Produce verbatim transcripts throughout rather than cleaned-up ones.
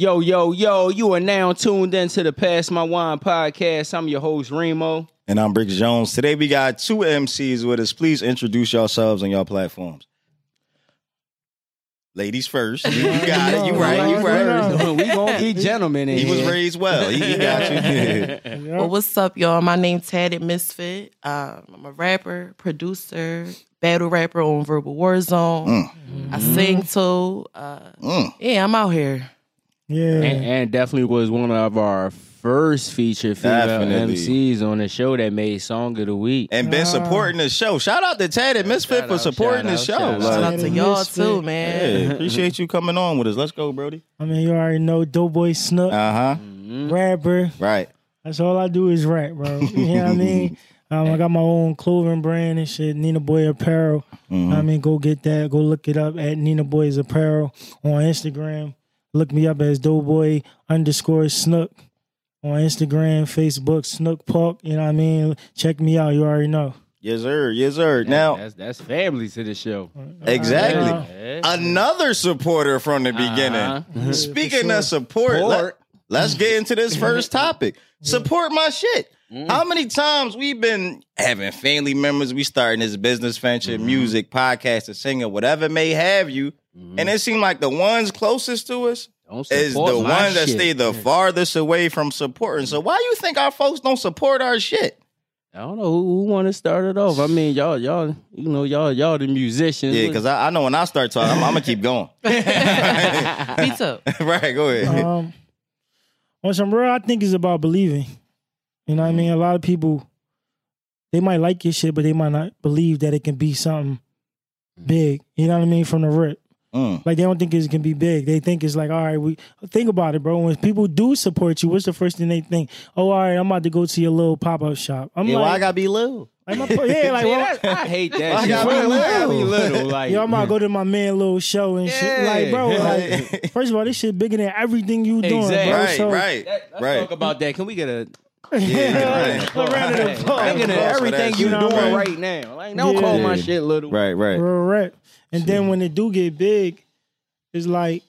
Yo, yo, yo, you are now tuned into the Pass My Wine podcast. I'm your host, Remo. And I'm Brick Jones. Today we got two M Cs with us. Please introduce yourselves on your platforms. Ladies first. You got it. You right. You right. We gonna be gentlemen in here. He was raised well. He, he got you. Well, what's up, y'all? My name's Tatted Misfit. Um, I'm a rapper, producer, battle rapper on Verbal Warzone. Mm. I sing too. Uh, mm. Yeah, I'm out here. Yeah, and, and definitely was one of our first featured female definitely. M Cs on the show that made Song of the Week. And been supporting the show. Shout out to Tatted Misfit shout for out, supporting the out, show. Shout, shout out to y'all Misfit. Too, man. Yeah, appreciate you coming on with us. Let's go, Brody. I mean, you already know Doughboy Snook. Uh-huh. Mm-hmm. Rapper. Right. That's all I do is rap, bro. You know what I mean? Um, I got my own clothing brand and shit, Nina Boy Apparel. Mm-hmm. I mean, go get that. Go look it up at Nina Boy's Apparel on Instagram. Look me up as Doughboy underscore Snook on Instagram, Facebook, Snook Park. You know what I mean? Check me out. You already know. Yes, sir. Yes, sir. Yeah, now that's, that's family to the show. Exactly. Yeah. Another supporter from the beginning. Uh-huh. Speaking sure. of support, let, let's get into this first topic. Yeah. Support my shit. Mm. How many times we've been having family members, we starting this business venture, mm-hmm. music, podcast, or singing, whatever may have you, mm-hmm. and it seems like the ones closest to us is the ones that stay the farthest away from supporting. So why you think our folks don't support our shit? I don't know who, who want to start it off. I mean, y'all, y'all, you know, y'all, y'all the musicians. Yeah, because I, I know when I start talking, I'm, I'm gonna keep going. Me too. Right, go ahead. Um, on some real, I think it's about believing. You know what I mean? A lot of people, they might like your shit, but they might not believe that it can be something big. You know what I mean? From the rip. Mm. Like, they don't think it can be big. They think it's like, all right, we think about it, bro. When people do support you, what's the first thing they think? Oh, all right, I'm about to go to your little pop-up shop. I'm yeah, like, well, I got to be little. Like my, yeah, like, well, I, I hate that well, shit. I gotta be little. little like, yo, I'm about to go to my man little show and yeah. shit. Like, bro, like, first of all, this shit bigger than everything you exactly. doing, bro. Right, so, right, that, let's right. talk about that. Can we get a... Yeah, right. Right. Thinking of everything you doing right. right now. Like, don't yeah. call my shit little. Right, right, right. And shit. Then when they do get big, it's like,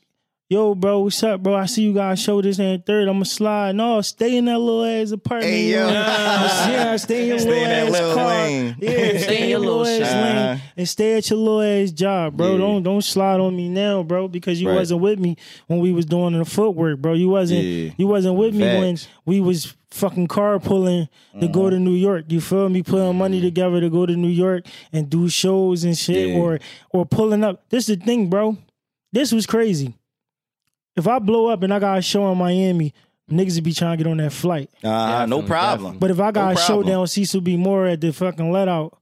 yo, bro, what's up, bro? I see you guys show this and third. I'ma slide. No, stay in that little ass apartment. Hey, yo. Yeah, stay in your stay little in ass little car. Lane. Yeah, stay, stay in your little ass uh-huh. lane and stay at your little ass job, bro. Yeah. Don't don't slide on me now, bro, because you right. wasn't with me when we was doing the footwork, bro. You wasn't yeah. you wasn't with me Facts. when we was. Fucking carpooling to mm-hmm. go to New York. You feel me? Putting money together to go to New York and do shows and shit, yeah. or or pulling up. This is the thing, bro. This was crazy. If I blow up and I got a show in Miami, niggas be trying to get on that flight. Uh, no problem. But if I got no a show down Cecil B. Moore at the fucking Let Out,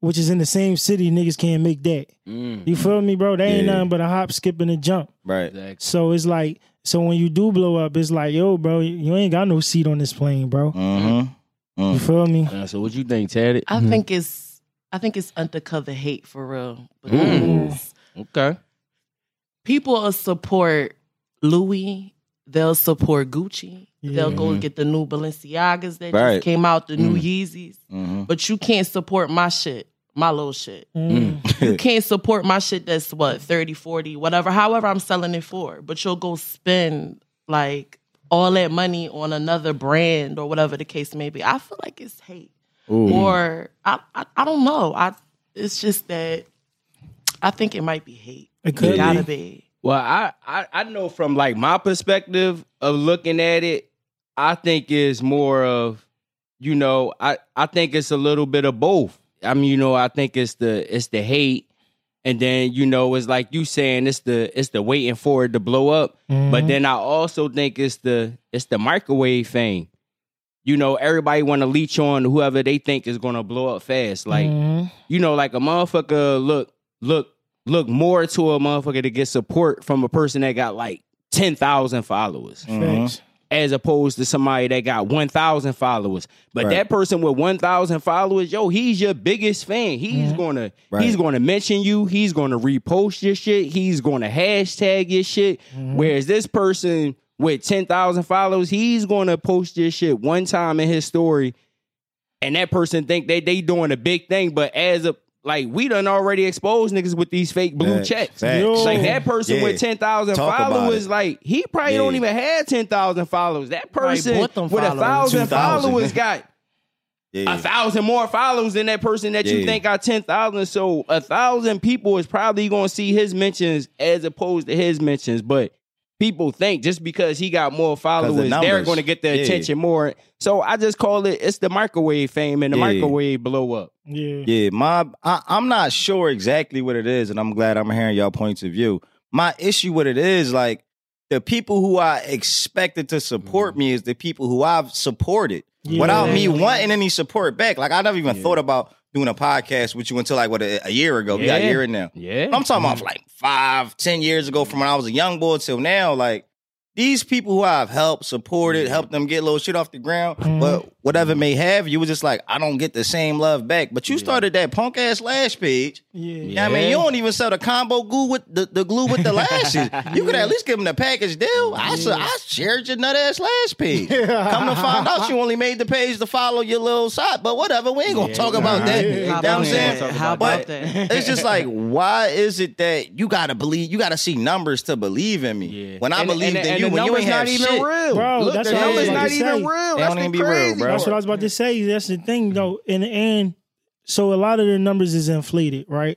which is in the same city, niggas can't make that. Mm. You feel me, bro? That yeah. ain't nothing but a hop, skip, and a jump. Right. Exactly. So it's like. So when you do blow up, it's like, yo, bro, you ain't got no seat on this plane, bro. Mm-hmm. Mm. You feel me? Uh, so what you think, Tatted? I mm-hmm. think it's, I think it's undercover hate for real. Mm. Okay. People will support Louis. They'll support Gucci. Yeah. They'll go mm-hmm. get the new Balenciagas that right. just came out, the mm. new Yeezys. Mm-hmm. But you can't support my shit. My little shit. Mm. You can't support my shit that's, what, thirty, forty, whatever, however I'm selling it for. But you'll go spend, like, all that money on another brand or whatever the case may be. I feel like it's hate. Ooh. Or, I, I I don't know. I It's just that I think it might be hate. It could it gotta be. be. Well, I, I, I know from, like, my perspective of looking at it, I think it's more of, you know, I, I think it's a little bit of both. I mean, you know, I think it's the it's the hate, and then you know, it's like you saying it's the it's the waiting for it to blow up. Mm-hmm. But then I also think it's the it's the microwave thing. You know, everybody want to leech on whoever they think is gonna blow up fast. Like mm-hmm. you know, like a motherfucker look look look more to a motherfucker to get support from a person that got like ten thousand followers. Mm-hmm. As opposed to somebody that got one thousand followers. But right. that person with one thousand followers, yo, he's your biggest fan. He's mm-hmm. gonna right. he's gonna mention you. He's gonna repost your shit. He's gonna hashtag your shit. Mm-hmm. Whereas this person with ten thousand followers, he's gonna post your shit one time in his story. And that person think they, they doing a big thing. But as a, like we done already exposed niggas with these fake blue Facts. checks. Facts. Like that person yeah. with ten thousand followers, like he probably yeah. don't even have ten thousand followers. That person with followers, a thousand followers got yeah. a thousand more followers than that person that yeah. you think got ten thousand. So a thousand people is probably going to see his mentions as opposed to his mentions. But people think just because he got more followers, the they're going to get their yeah. attention more. So I just call it, it's the microwave fame and the yeah. microwave blow up. Yeah. Yeah, my, I, I'm not sure exactly what it is, and I'm glad I'm hearing y'all points of view. My issue with it is, like, the people who I expected to support mm-hmm. me is the people who I've supported yeah. without me wanting any support back. Like, I never even yeah. thought about doing a podcast with you until like what a, a year ago. Yeah. We got a year in now. Yeah. I'm talking about like five, ten years ago from when I was a young boy till now. Like these people who I've helped, supported, helped them get a little shit off the ground, mm. but whatever may have, you was just like, I don't get the same love back. But you yeah. started that punk ass lash page. Yeah. yeah. I mean, you don't even sell the combo glue with the, the glue with the lashes. You could at least give them the package deal. Yeah. I, su- I shared your nut ass lash page. Come to find out you only made the page to follow your little side, but whatever. We ain't gonna yeah. talk about that. Yeah. You know what I'm saying? How about but that? It's just like, why is it that you gotta believe, you gotta see numbers to believe in me? Yeah. When I and, believe that you, when you ain't have shit. The number's not even real. Bro, Look, that's the number's not even real. That's the crazy. Bro. That's what I was about to say. That's the thing, though. In the end, so a lot of the numbers is inflated, right?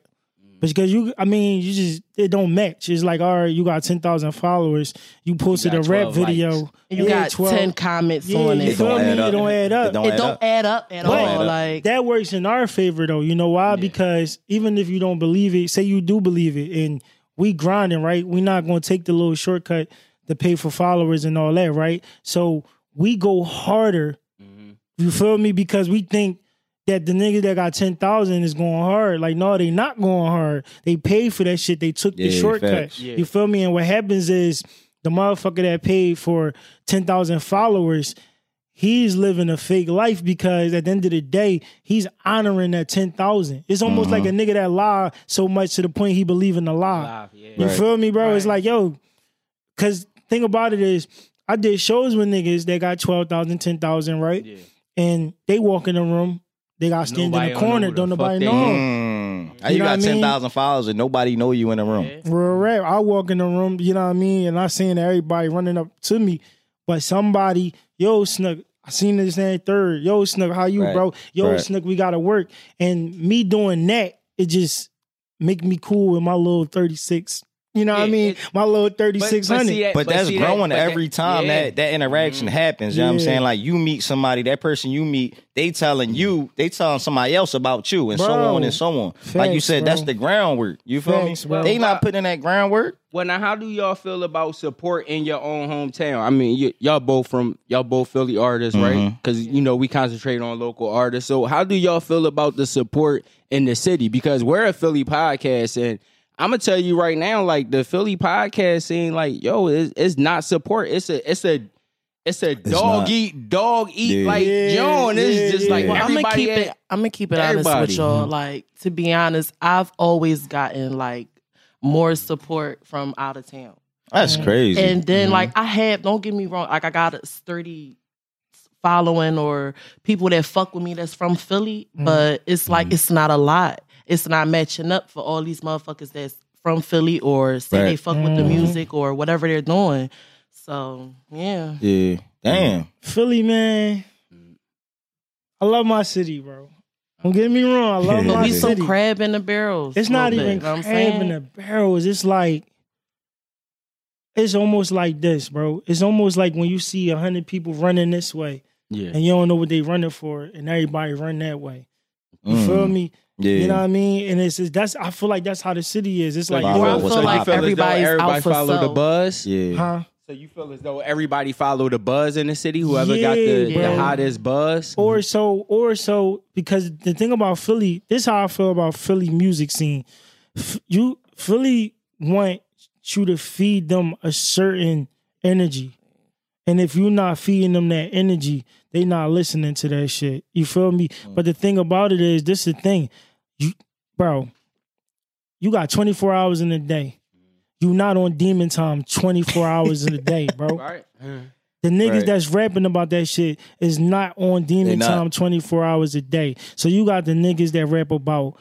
Because you, I mean, you just, it don't match. It's like, all right, you got ten thousand followers. You posted you a rap video. Likes. You yeah, got twelve ten comments yeah, on it. It don't, add up. it don't add up. It don't, it add, don't up. add up at but all. Up. Like that works in our favor, though. You know why? Yeah. Because even if you don't believe it, say you do believe it, and we grinding, right? We're not going to take the little shortcut to pay for followers and all that, right? So we go harder. You feel me? Because we think that the nigga that got ten thousand is going hard. Like, no, they not going hard. They paid for that shit. They took yeah, the shortcut. Yeah. You feel me? And what happens is the motherfucker that paid for ten thousand followers, he's living a fake life because at the end of the day, he's honoring that ten thousand. It's almost mm-hmm. like a nigga that lied so much to the point he believe in the lie. Live, yeah. You right. feel me, bro? Right. It's like, yo, because thing about it is I did shows with niggas that got twelve thousand, ten thousand, right? Yeah. And they walk in the room, they got stand nobody in the corner, don't nobody know them. Mm. You, you know got ten thousand followers and nobody know you in the room. Yeah. Real rap. I walk in the room, you know what I mean? And I seen everybody running up to me. But somebody, yo, Snook, I seen this name third. Yo, Snook, how you, right. bro? Yo, right. Snook, we got to work. And me doing that, it just make me cool with my little thirty-six. You know yeah, what I mean? It, my little thirty-six hundred. But, but, that, but that's growing that, but every that, time yeah. that, that interaction mm-hmm. happens. You yeah. know what I'm saying? Like you meet somebody, that person you meet, they telling you, they telling somebody else about you and bro. so on and so on. Thanks, like you said, bro. That's the groundwork. You feel Thanks, me? Bro. They not putting in that groundwork. Well, now how do y'all feel about support in your own hometown? I mean, y- y'all both from, y'all both Philly artists, mm-hmm. right? Because, you know, we concentrate on local artists. So how do y'all feel about the support in the city? Because we're a Philly podcast and I'm gonna tell you right now, like the Philly podcast scene, like yo, it's, it's not support. It's a, it's a, it's a it's dog not. eat, dog eat. Yeah. Like yo, and yeah, it's just yeah. like well, everybody. I'm gonna keep at, it. I'm gonna keep it everybody. honest with y'all. Like to be honest, I've always gotten like more support from out of town. That's and, crazy. And then mm-hmm. like I have, don't get me wrong, like I got a sturdy following or people that fuck with me that's from Philly, mm-hmm. but it's like mm-hmm. it's not a lot. It's not matching up for all these motherfuckers that's from Philly or say right. they fuck mm-hmm. with the music or whatever they're doing. So, yeah. Yeah. Damn. Philly, man. I love my city, bro. Don't get me wrong. I love yeah. my we city. We some crab in the barrels. It's not bit, even crab in the barrels. It's like, it's almost like this, bro. It's almost like when you see one hundred people running this way yeah. and you don't know what they running for and everybody run that way. You mm. feel me? Yeah. You know what I mean? And it's, it's that's I feel like that's how the city is. It's like, so you know, I feel so like everybody's everybody out for follow so. the buzz. Yeah. Huh? So you feel as though everybody follow the buzz in the city, whoever yeah, got the, the hottest buzz. Or so, or so, because the thing about Philly, this is how I feel about Philly music scene. F- you Philly want you to feed them a certain energy. And if you're not feeding them that energy, they not listening to that shit. You feel me? Mm. But the thing about it is, this is the thing. You, bro, you got twenty-four hours in a day. You not on demon time twenty-four hours in a day, bro. Right. The niggas right. that's rapping about that shit is not on demon time twenty-four hours a day. So you got the niggas that rap about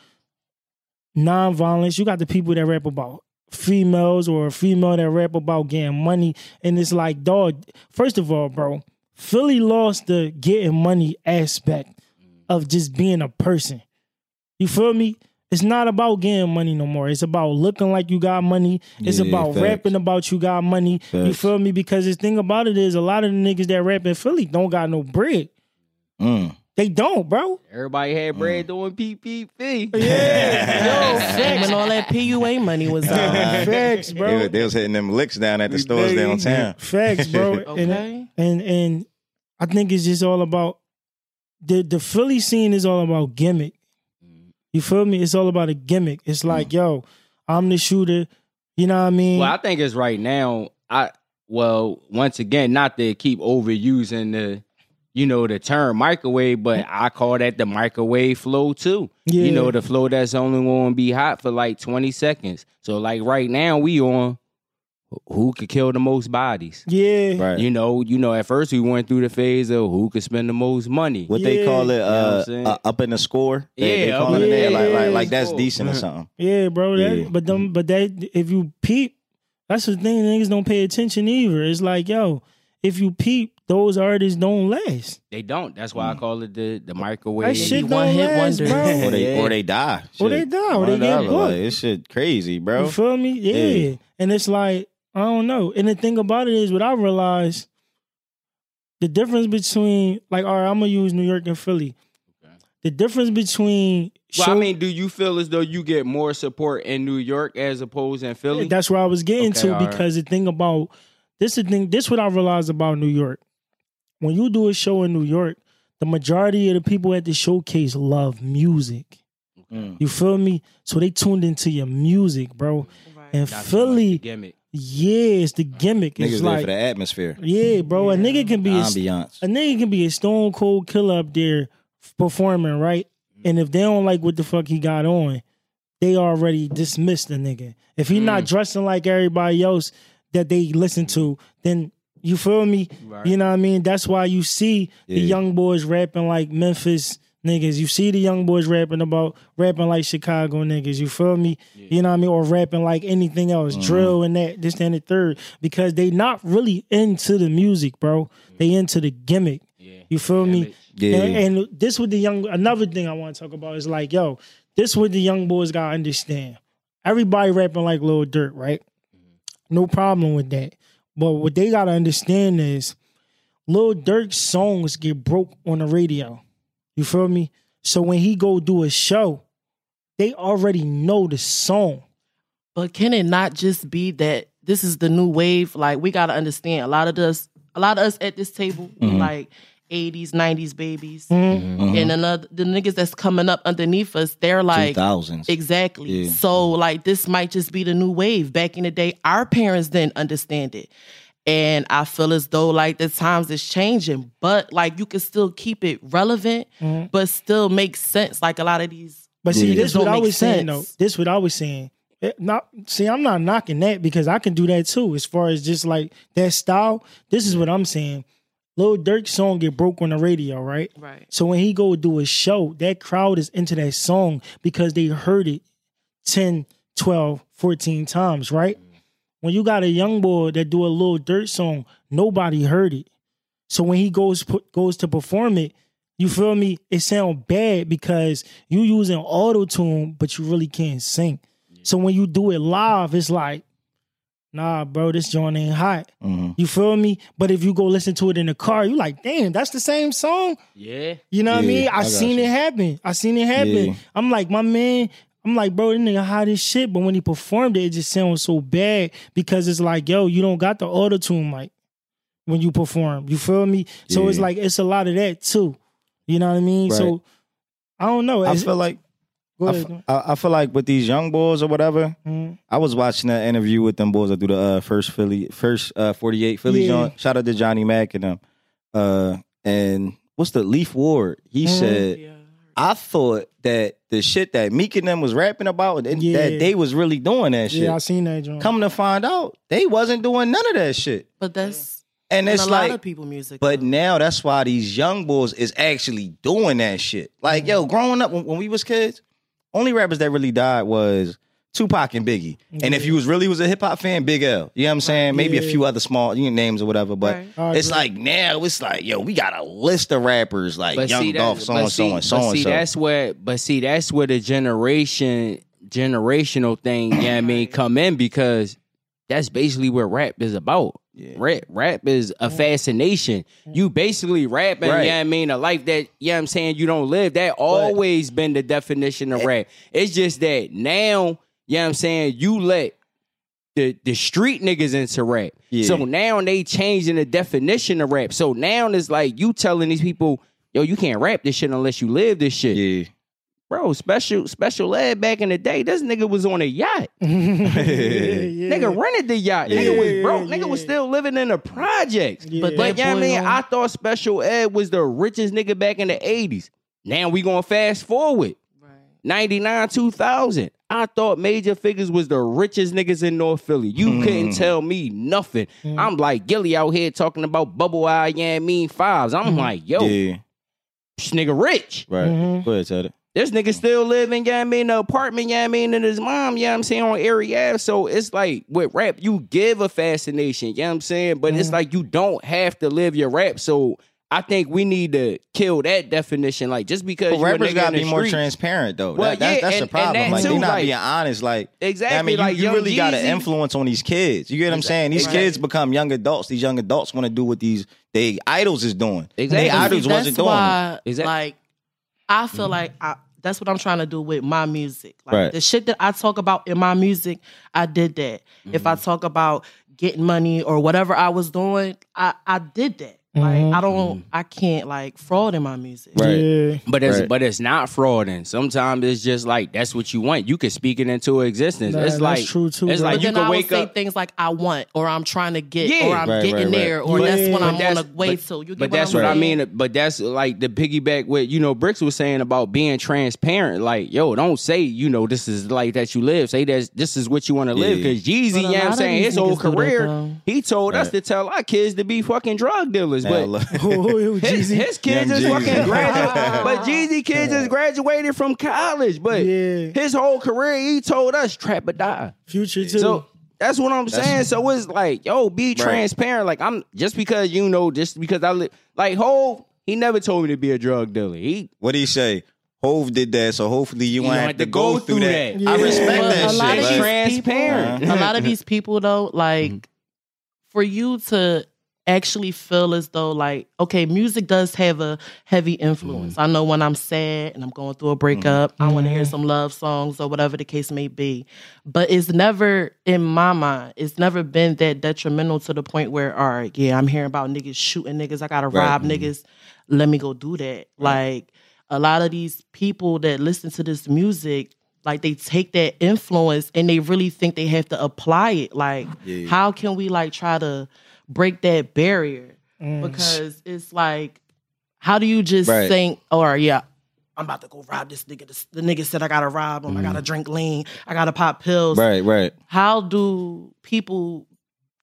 non-violence. You got the people that rap about females or a female that rap about getting money. And it's like, dog, first of all, bro, Philly lost the getting money aspect of just being a person. You feel me? It's not about getting money no more. It's about looking like you got money. It's yeah, about facts. rapping about you got money. Facts. You feel me? Because the thing about it is a lot of the niggas that rap in Philly don't got no bread. Mm. They don't, bro. Everybody had bread mm. doing P P P. Yeah. Yo, when all that P U A money was out. Uh, facts, bro. They, they was hitting them licks down at the stores downtown. Facts, bro. Okay. And, and, and I think it's just all about, the, the Philly scene is all about gimmick. You feel me? It's all about a gimmick. It's like, mm. yo, I'm the shooter. You know what I mean? Well, I think it's right now. I well, once again, not to keep overusing the, you know, the term microwave, but I call that the microwave flow too. Yeah. You know, the flow that's only going to be hot for like twenty seconds. So like right now we on who could kill the most bodies. Yeah. Right. You know, you know, at first we went through the phase of who could spend the most money. What yeah. they call it, uh, you know uh, up in the score. They, yeah. They call it yeah, that. Like, like, like that's decent or something. Yeah, bro. That, yeah. But them, but that, if you peep, that's the thing. Niggas don't pay attention either. It's like, yo, if you peep, those artists don't last. They don't. That's why I call it the, the microwave. That shit don't one last, hit wonder. Or they, yeah. or they die. Shit. Or they die. Or they get booked. This shit crazy, bro. You feel me? Yeah. yeah. And it's like, I don't know. And the thing about it is what I realized, the difference between, like, all right, I'm going to use New York and Philly. Okay. The difference between... Well, show, I mean, do you feel as though you get more support in New York as opposed to in Philly? Yeah, that's where I was getting okay, to because right. the thing about... This is the thing. This is what I realized about New York. When you do a show in New York, the majority of the people at the showcase love music. Mm. You feel me? So they tuned into your music, bro. Right. And that's Philly... Gimmick. Yeah, it's the gimmick. Niggas it's like, live for the atmosphere. Yeah, bro. Yeah. A nigga can be a, a nigga can be a stone cold killer up there performing, right? And if they don't like what the fuck he got on, they already dismissed the nigga. If he mm. not dressing like everybody else that they listen to, then you feel me? Right. You know what I mean? That's why you see yeah. the young boys rapping like Memphis niggas. You see the young boys rapping about rapping like Chicago niggas. You feel me? Yeah. You know what I mean? Or rapping like anything else, mm-hmm. drill and that, this, that, and the third. Because they not really into the music, bro. Mm-hmm. They into the gimmick. Yeah. You feel Damn me? It. Yeah. And, and this with the young. Another thing I want to talk about is like, yo, this what the young boys gotta understand. Everybody rapping like Lil Durk, right? Mm-hmm. No problem with that. But what they gotta understand is Lil Durk's songs get broke on the radio. You feel me? So when he go do a show, they already know the song. But can it not just be that this is the new wave? Like, we got to understand, a lot of us, a lot of us at this table, mm-hmm. like eighties, nineties babies, mm-hmm. and another the niggas that's coming up underneath us, they're like two thousands. Exactly. Yeah. So like, this might just be the new wave. Back in the day, our parents didn't understand it. And I feel as though, like, the times is changing. But, like, you can still keep it relevant, mm-hmm. but still make sense. Like, a lot of these... But see, this is what I was saying, though. This is what I was saying. It not, see, I'm not knocking that because I can do that, too. As far as just, like, that style, this is what I'm saying. Lil Durk's song get broke on the radio, right? Right. So when he go do a show, that crowd is into that song because they heard it ten, twelve, fourteen times, right? When you got a young boy that do a Lil Durk song, nobody heard it. So when he goes put, goes to perform it, you feel me? It sound bad because you using auto-tune, but you really can't sing. Yeah. So when you do it live, it's like, nah, bro, this joint ain't hot. Mm-hmm. You feel me? But if you go listen to it in the car, you like, damn, that's the same song? Yeah. You know yeah, what I mean? I, I seen you. it happen. I seen it happen. Yeah. I'm like, my man... I'm like, bro, this nigga hot as shit. But when he performed it, it just sounds so bad because it's like, yo, you don't got the auto-tune mic when you perform. You feel me? So yeah. it's like, it's a lot of that too. You know what I mean? Right. So I don't know. I feel it, like I, f- I feel like with these young boys or whatever, mm-hmm. I was watching an interview with them boys that do the uh, first Philly, first uh, forty-eight Philly yeah. joint. Shout out to Johnny Mack and them. Uh, and what's the Leaf Ward? He mm-hmm. said... Yeah. I thought that the shit that Meek and them was rapping about, yeah. that they was really doing that shit. Yeah, I seen that, John. Coming to find out, they wasn't doing none of that shit. But that's yeah. and it's a like, lot of people music. But though. Now that's why these young boys is actually doing that shit. Like, mm-hmm. yo, growing up, when, when we was kids, only rappers that really died was Tupac and Biggie. Yeah. And if you was really was a hip hop fan, Big L. You know what I'm saying? Maybe yeah. a few other small you know, names or whatever. But right. it's like now it's like, yo, we got a list of rappers like but Young see, Dolph, so and so and so and so. See, that's where but see, that's where the generation generational thing, yeah, you know I mean, come in, because that's basically what rap is about. Yeah. Rap, rap is a fascination. You basically rapping, right. you know what I mean, a life that, you know what I'm saying, you don't live. That always but, been the definition of it, rap. It's just that now, you know what I'm saying, you let the, the street niggas into rap. Yeah. So now they changing the definition of rap. So now it's like you telling these people, yo, you can't rap this shit unless you live this shit. Yeah. Bro, special special ed back in the day, this nigga was on a yacht. yeah, yeah. Nigga rented the yacht. Yeah, nigga was broke. Yeah. Nigga was still living in the projects. Yeah. But, but you know what I mean? On. I thought special ed was the richest nigga back in the eighties. Now we gonna fast forward. Right. ninety-nine, two thousand. I thought major figures was the richest niggas in North Philly. You mm. couldn't tell me nothing. Mm. I'm like, Gilly out here talking about bubble eye, yeah, I mean, fives. I'm mm. like, yo, yeah. this nigga rich. Right. Mm-hmm. Go ahead, Tatted. This nigga still living, yeah, I mean, the apartment, yeah, I mean, and his mom, yeah, I'm saying, on area. So it's like with rap, you give a fascination, yeah, I'm saying, but mm-hmm. it's like you don't have to live your rap. So I think we need to kill that definition. Like just because but rappers gotta be streets, more transparent though. Well, that, that's, yeah, that's and, the problem. That like too, they not like, being honest. Like exactly. I mean, like you, you really Jeezy. Got an influence on these kids. You get what I'm saying? These right. kids become young adults. These young adults want to do what these they idols is doing. Exactly. They idols that's wasn't why, doing. Exactly. Like I feel mm-hmm. like I, that's what I'm trying to do with my music. Like right. the shit that I talk about in my music, I did that. Mm-hmm. If I talk about getting money or whatever I was doing, I, I did that. Like mm-hmm. I don't, I can't like fraud in my music. Right. Yeah. But it's right. but it's not frauding. Sometimes it's just like that's what you want. You can speak it into existence. Nah, it's that's like true too. It's right. like but you then can I wake will up say things like I want or I'm trying to get yeah. or I'm right, getting right, there right. or yeah. that's what I'm on the way to. You get but what that's I'm what I mean. But that's like the piggyback with you know Bricks was saying about being transparent. Like yo, don't say you know this is like that you live. Say that this is what you want to yeah. live. Because Jeezy, yeah, you know I'm saying his whole career, that, he told right. us to tell our kids to be fucking drug dealers. But his, his kids is fucking graduated. But Jeezy kids yeah. is graduated from college. But yeah. his whole career, he told us trap or die. Future too. So that's what I'm that's saying. What... So it's like, yo, be right. transparent. Like I'm just because you know, just because I live like Hov, he never told me to be a drug dealer. He what do you say? Hov did that, so hopefully you won't have to go, go through, through that. that. Yeah. I respect but that a lot shit. Of these transparent. People, a lot of these people though, like mm-hmm. for you to actually feel as though like, okay, music does have a heavy influence. Mm. I know when I'm sad and I'm going through a breakup, mm. I want to hear some love songs or whatever the case may be. But it's never, in my mind, it's never been that detrimental to the point where, all right, yeah, I'm hearing about niggas shooting niggas. I got to right. rob mm. niggas. Let me go do that. Right. Like a lot of these people that listen to this music, like they take that influence and they really think they have to apply it. Like yeah. how can we like try to break that barrier mm. because it's like, how do you just right. think, or yeah, I'm about to go rob this nigga. This, the nigga said I gotta rob him. Mm. I gotta drink lean. I gotta pop pills. Right, right. How do people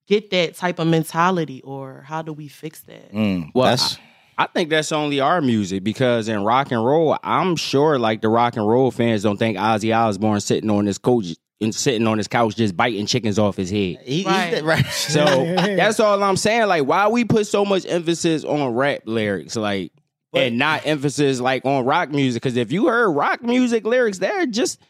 get that type of mentality, or how do we fix that? Mm. Well, that's- I, I think that's only our music, because in rock and roll, I'm sure like the rock and roll fans don't think Ozzy Osbourne sitting on this coach. And sitting on his couch just biting chickens off his head. He, right. right. So that's all I'm saying. Like, why we put so much emphasis on rap lyrics, like, but, and not emphasis like on rock music? Because if you heard rock music lyrics, they're just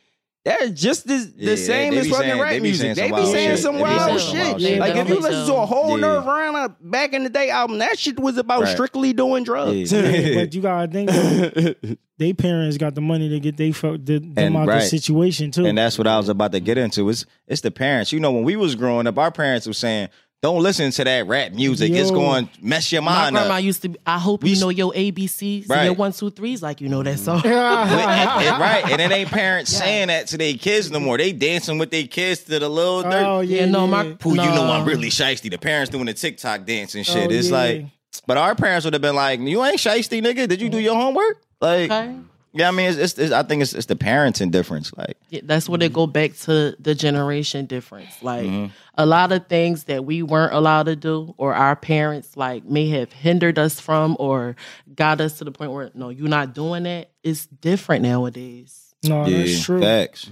they're just the, the yeah, same as fucking saying, rap they music. They be saying some wild shit. shit. Like if you listen to a whole yeah. Nerve Rana back in the day album, that shit was about right. strictly doing drugs. Yeah. yeah, but you gotta think that they parents got the money to get they fuck them and, out right. the situation too. And that's what I was about to get into. It's it's the parents. You know, when we was growing up, our parents were saying, don't listen to that rap music. Yo, it's going to mess your mind my up. My grandma used to be, I hope we, you know your A B Cs right. and your one, two, threes like you know that song. and, and, right. And it ain't parents yeah. saying that to their kids no more. They dancing with their kids to the Lil Durk. Oh, yeah, yeah, no, my... Who no. you know I'm really shiesty. The parents doing the TikTok dance and shit. Oh, it's yeah. like... But our parents would have been like, you ain't shiesty, nigga. Did you do your homework? Like... Okay. Yeah, I mean, it's, it's, it's, I think it's, it's the parenting difference. Like yeah, that's where they go back to the generation difference. Like mm-hmm. a lot of things that we weren't allowed to do, or our parents like may have hindered us from, or got us to the point where no, you're not doing that. It's different nowadays. No, yeah, that's true. Facts.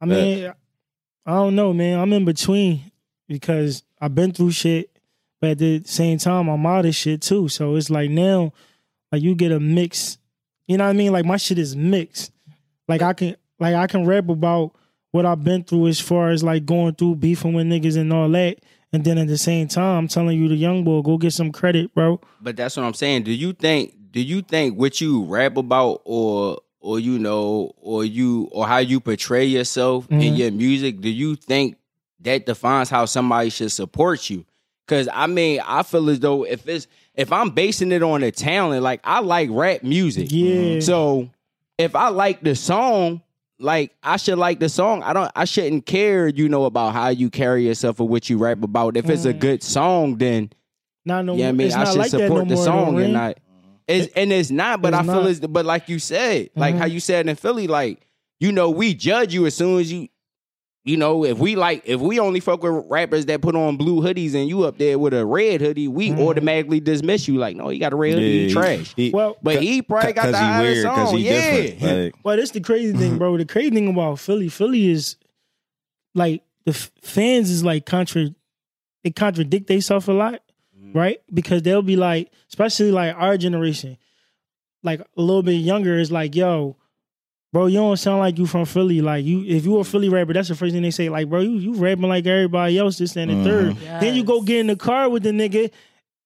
I mean, facts. I don't know, man. I'm in between because I've been through shit, but at the same time, I'm out of shit too. So it's like now, like you get a mix. You know what I mean? Like my shit is mixed. Like I can, like I can rap about what I've been through as far as like going through beefing with niggas and all that. And then at the same time, I'm telling you, the young boy, go get some credit, bro. But that's what I'm saying. Do you think? Do you think what you rap about, or or you know, or you or how you portray yourself mm-hmm. in your music? Do you think that defines how somebody should support you? Because I mean, I feel as though if it's if I'm basing it on a talent, like I like rap music, yeah. So if I like the song. Like I should like the song. I don't. I shouldn't care, you know, about how you carry yourself or what you rap about. If it's a good song, then not no. Yeah, you know I mean, I should like support no the song and not. It's, and it's not. But it's I feel not. It's. But like you said, like mm-hmm. how you said in Philly, like you know, we judge you as soon as you, you know, if we like, if we only fuck with rappers that put on blue hoodies and you up there with a red hoodie, we mm-hmm. automatically dismiss you. Like, no, he got a red hoodie, yeah, he trash. He, well, but he probably got the hottest song. Yeah. Like. Well, that's the crazy thing, bro. The crazy thing about Philly, Philly is like the f- fans is like contra, they contradict themselves a lot, mm-hmm. right? Because they'll be like, especially like our generation, like a little bit younger is like, yo. Bro, you don't sound like you from Philly. Like you, if you a Philly rapper, that's the first thing they say. Like, bro, you you rapping like everybody else. This and the mm-hmm. third. Yes. Then you go get in the car with the nigga,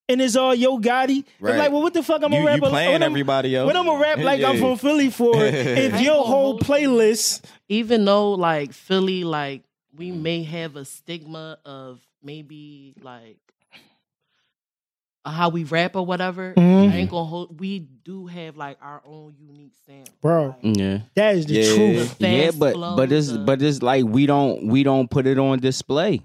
and it's all Yo Gotti. Right. Like, well, what the fuck? I'm you, a rapper. You playing when everybody else. When I'm a rap like yeah. I'm from Philly for if your whole playlist. Even though like Philly, like we may have a stigma of maybe like how we rap or whatever, mm-hmm. I ain't gonna hold. We do have like our own unique sound, bro. Like, yeah, that is the yeah. truth. The yeah, but flow, but it's the... but it's like we don't we don't put it on display.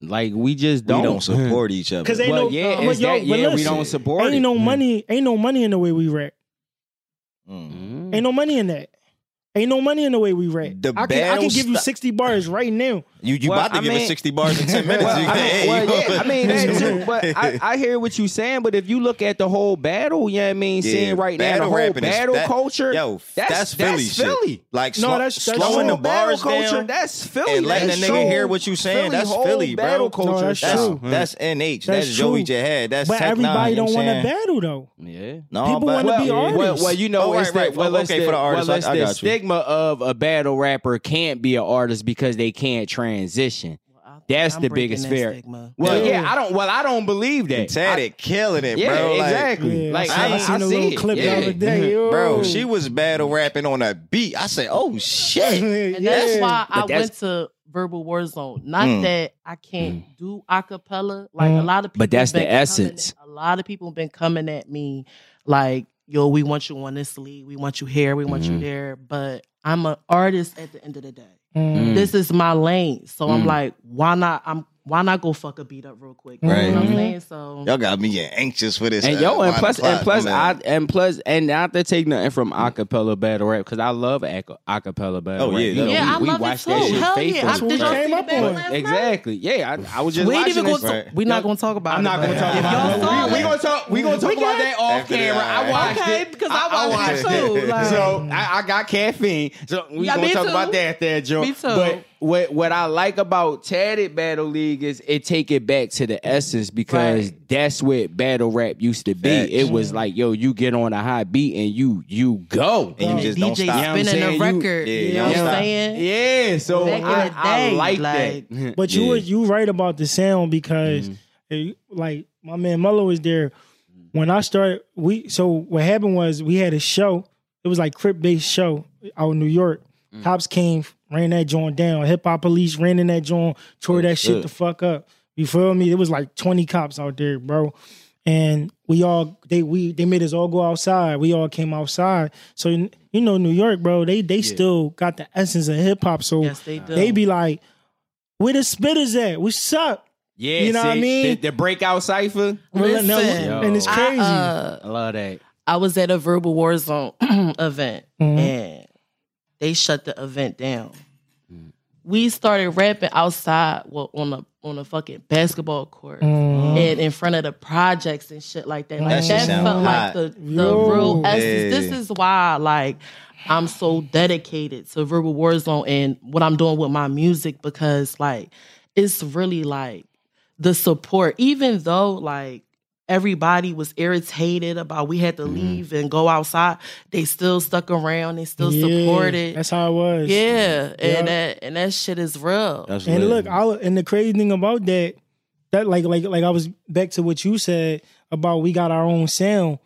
Like we just don't, we don't support each other. Cause ain't well, no, yeah, uh, it's yo, that, yeah listen, we don't support. Ain't it. no money. Ain't no money in the way we rap. Mm-hmm. Ain't no money in that. Ain't no money in the way we rap. The I can, I can give you sixty bars right now. You you well, about to I give mean, us sixty bars in ten minutes. Well, you I mean, hey, well, yeah, I mean that too. But I, I hear what you saying. But if you look at the whole battle, you know what I mean. Yeah, seeing right now the whole battle is, that, culture. Yo, that's, that's Philly. That's Philly. Shit. Like no, sl- that's, that's slowing the bars culture, down. That's Philly. And letting that's the nigga true. hear what you saying. Philly, that's Philly, bro. Battle culture. No, that's that's, true. that's N H. That's, that's Joey Jahad. That's but everybody don't want to battle though. Yeah, no, people want to be artists. Well, you know, it's that. Well, okay for the artists, I got you. Of a battle rapper can't be an artist because they can't transition. Well, That's I'm the biggest fear. Stigma. Well, yeah. yeah, I don't. Well, I don't believe that. Tatted killing it, yeah, bro. Exactly. Yeah, like I, I seen I a little it. clip yeah. the other day, Yo. bro. She was battle rapping on a beat. I said, "Oh shit!" And yeah. that's why I that's, went to Verbal Warzone. Not mm, that I can't mm, do acapella. Like mm, a lot of people, but that's the essence. At, a lot of people have been coming at me, like. Yo, we want you on this league. We want you here. We want mm-hmm. you there. But I'm an artist at the end of the day. Mm. This is my lane. So mm. I'm like, why not? I'm why not go fuck a beat up real quick? You right. know what I'm saying? So y'all got me getting anxious for this. And uh, yo, and plus, and plus, I, and plus, and not to take nothing from acapella battle rap because I love ac- acapella battle. Oh yeah, rap. yeah, you know, yeah we, I love we it too. That shit Hell yeah, I did came up on exactly. Yeah, I, I was just. We ain't even going. Right. We're not gonna talk about. I'm it, not gonna talk about. It. Y'all we, we gonna talk. We gonna talk we about that off camera. That, right. I watched okay, it because I, I watched it too. Like, so I, I got caffeine. So we yeah, gonna talk too. about that there, Joe. Me too. What what I like about Tatted Battle League is it take it back to the essence because right. that's what battle rap used to be. That's it true. was like, yo, you get on a high beat and you you go. And, and you just D J don't stop. D J spinning you know the record. You, yeah, you know what I'm saying? Yeah, so back I, in the day, I like, like that. But you yeah. were you right about the sound because mm-hmm. it, like my man Mello was there. When I started, we so what happened was we had a show. It was like Crip-based show out in New York. Mm-hmm. Cops came, ran that joint down. Hip Hop Police ran in that joint, tore oh, that shit good. the fuck up. You feel me? It was like twenty cops out there, bro. And we all they we they made us all go outside. We all came outside. So you know, New York, bro, they they yeah. still got the essence of hip hop. So yes, they, they be like, "Where the spitters at? What's up?" Yeah, you know see, what I mean. The, the breakout cipher, Listen, and it's crazy. I, uh, I love that. I was at a Verbal Warzone event mm-hmm. and. They shut the event down. we started rapping outside, well, on the on a fucking basketball court mm. and in front of the projects and shit like that. Like that, that felt hot. Like the, the real essence. Yeah. This is why, like, I'm so dedicated to Verbal Warzone and what I'm doing with my music, because, like, it's really like the support. Even though, like, everybody was irritated about we had to leave mm. and go outside, they still stuck around. They still yeah, supported. That's how it was. Yeah, yeah. and yep. that and that shit is real. That's and real. Look, I, and the crazy thing about that, that like like like I was back to what you said about we got our own sound,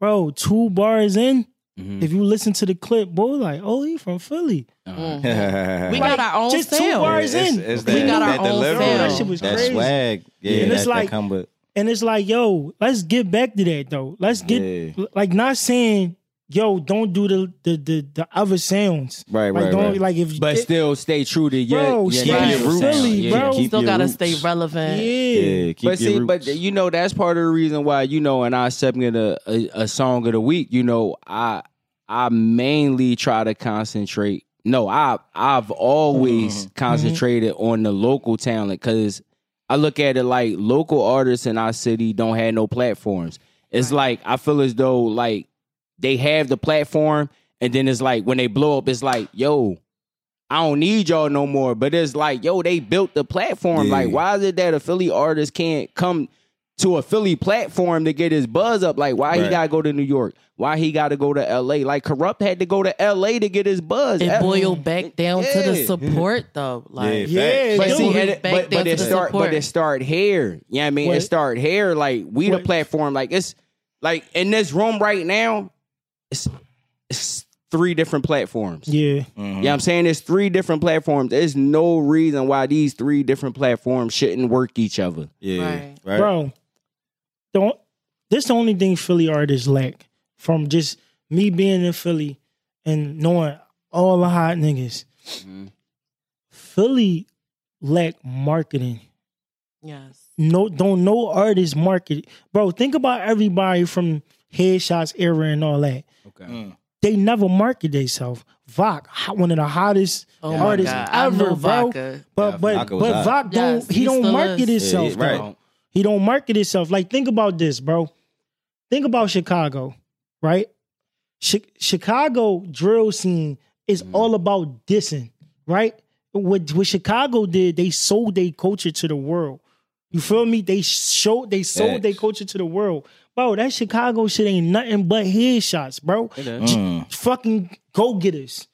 bro. Two bars in. Mm-hmm. If you listen to the clip, boy, like, oh, he from Philly. Mm-hmm. We got our own just sound. Just two bars yeah, it's, in. It's that, we got that, our that own sound. That shit was that crazy. Swag. Yeah, and that, it's like, that come with... And it's like, yo, let's get back to that, though. Let's get... Yeah. Like, not saying... Yo, don't do the the the, the other sounds. Right, like, right, don't, right. Like if, but it, still stay true to your, bro, your, stay your roots. Silly, yeah, bro. Keep still got to stay relevant. Yeah. yeah keep but your see, roots. But you know, that's part of the reason why, you know, in our segment of a, a song of the week, you know, I I mainly try to concentrate. No, I, I've always mm-hmm. concentrated mm-hmm. on the local talent, because I look at it like local artists in our city don't have no platforms. It's right. like, I feel as though, like, they have the platform, and then it's like when they blow up, it's like, yo, I don't need y'all no more. But it's like, yo, they built the platform. Yeah. Like, why is it that a Philly artist can't come to a Philly platform to get his buzz up? Like, why right. he gotta go to New York? Why he gotta go to L A? Like, Corrupt had to go to L A to get his buzz. It boiled back down yeah. to the support, though. Like, yeah, but, see, it, but, but it start, support. but it start here. Yeah, you know I mean, what? It start here. Like, we what? the platform. Like, it's like in this room right now. It's, it's three different platforms. Yeah. Mm-hmm. Yeah, you know I'm saying, it's three different platforms. There's no reason why these three different platforms shouldn't work each other. Yeah. Right. Right. Bro, don't this the only thing Philly artists lack, from just me being in Philly and knowing all the hot niggas. Mm-hmm. Philly lack marketing. Yes. No, don't no artists market. Bro, think about everybody from Headshots era and all that. Okay. Mm. They never market themselves. Vok, one of the hottest oh artists ever, bro. Vodka. But yeah, but but Vok hot. don't yes, he, he don't market is. himself. Yeah, right. Though. He don't market himself. Like, think about this, bro. Think about Chicago, right? Ch- Chicago drill scene is mm. all about dissing, right? What what Chicago did, they sold their culture to the world. You feel me? They showed they sold their culture to the world. Bro, that Chicago shit ain't nothing but headshots, bro. Mm. Fucking go-getters.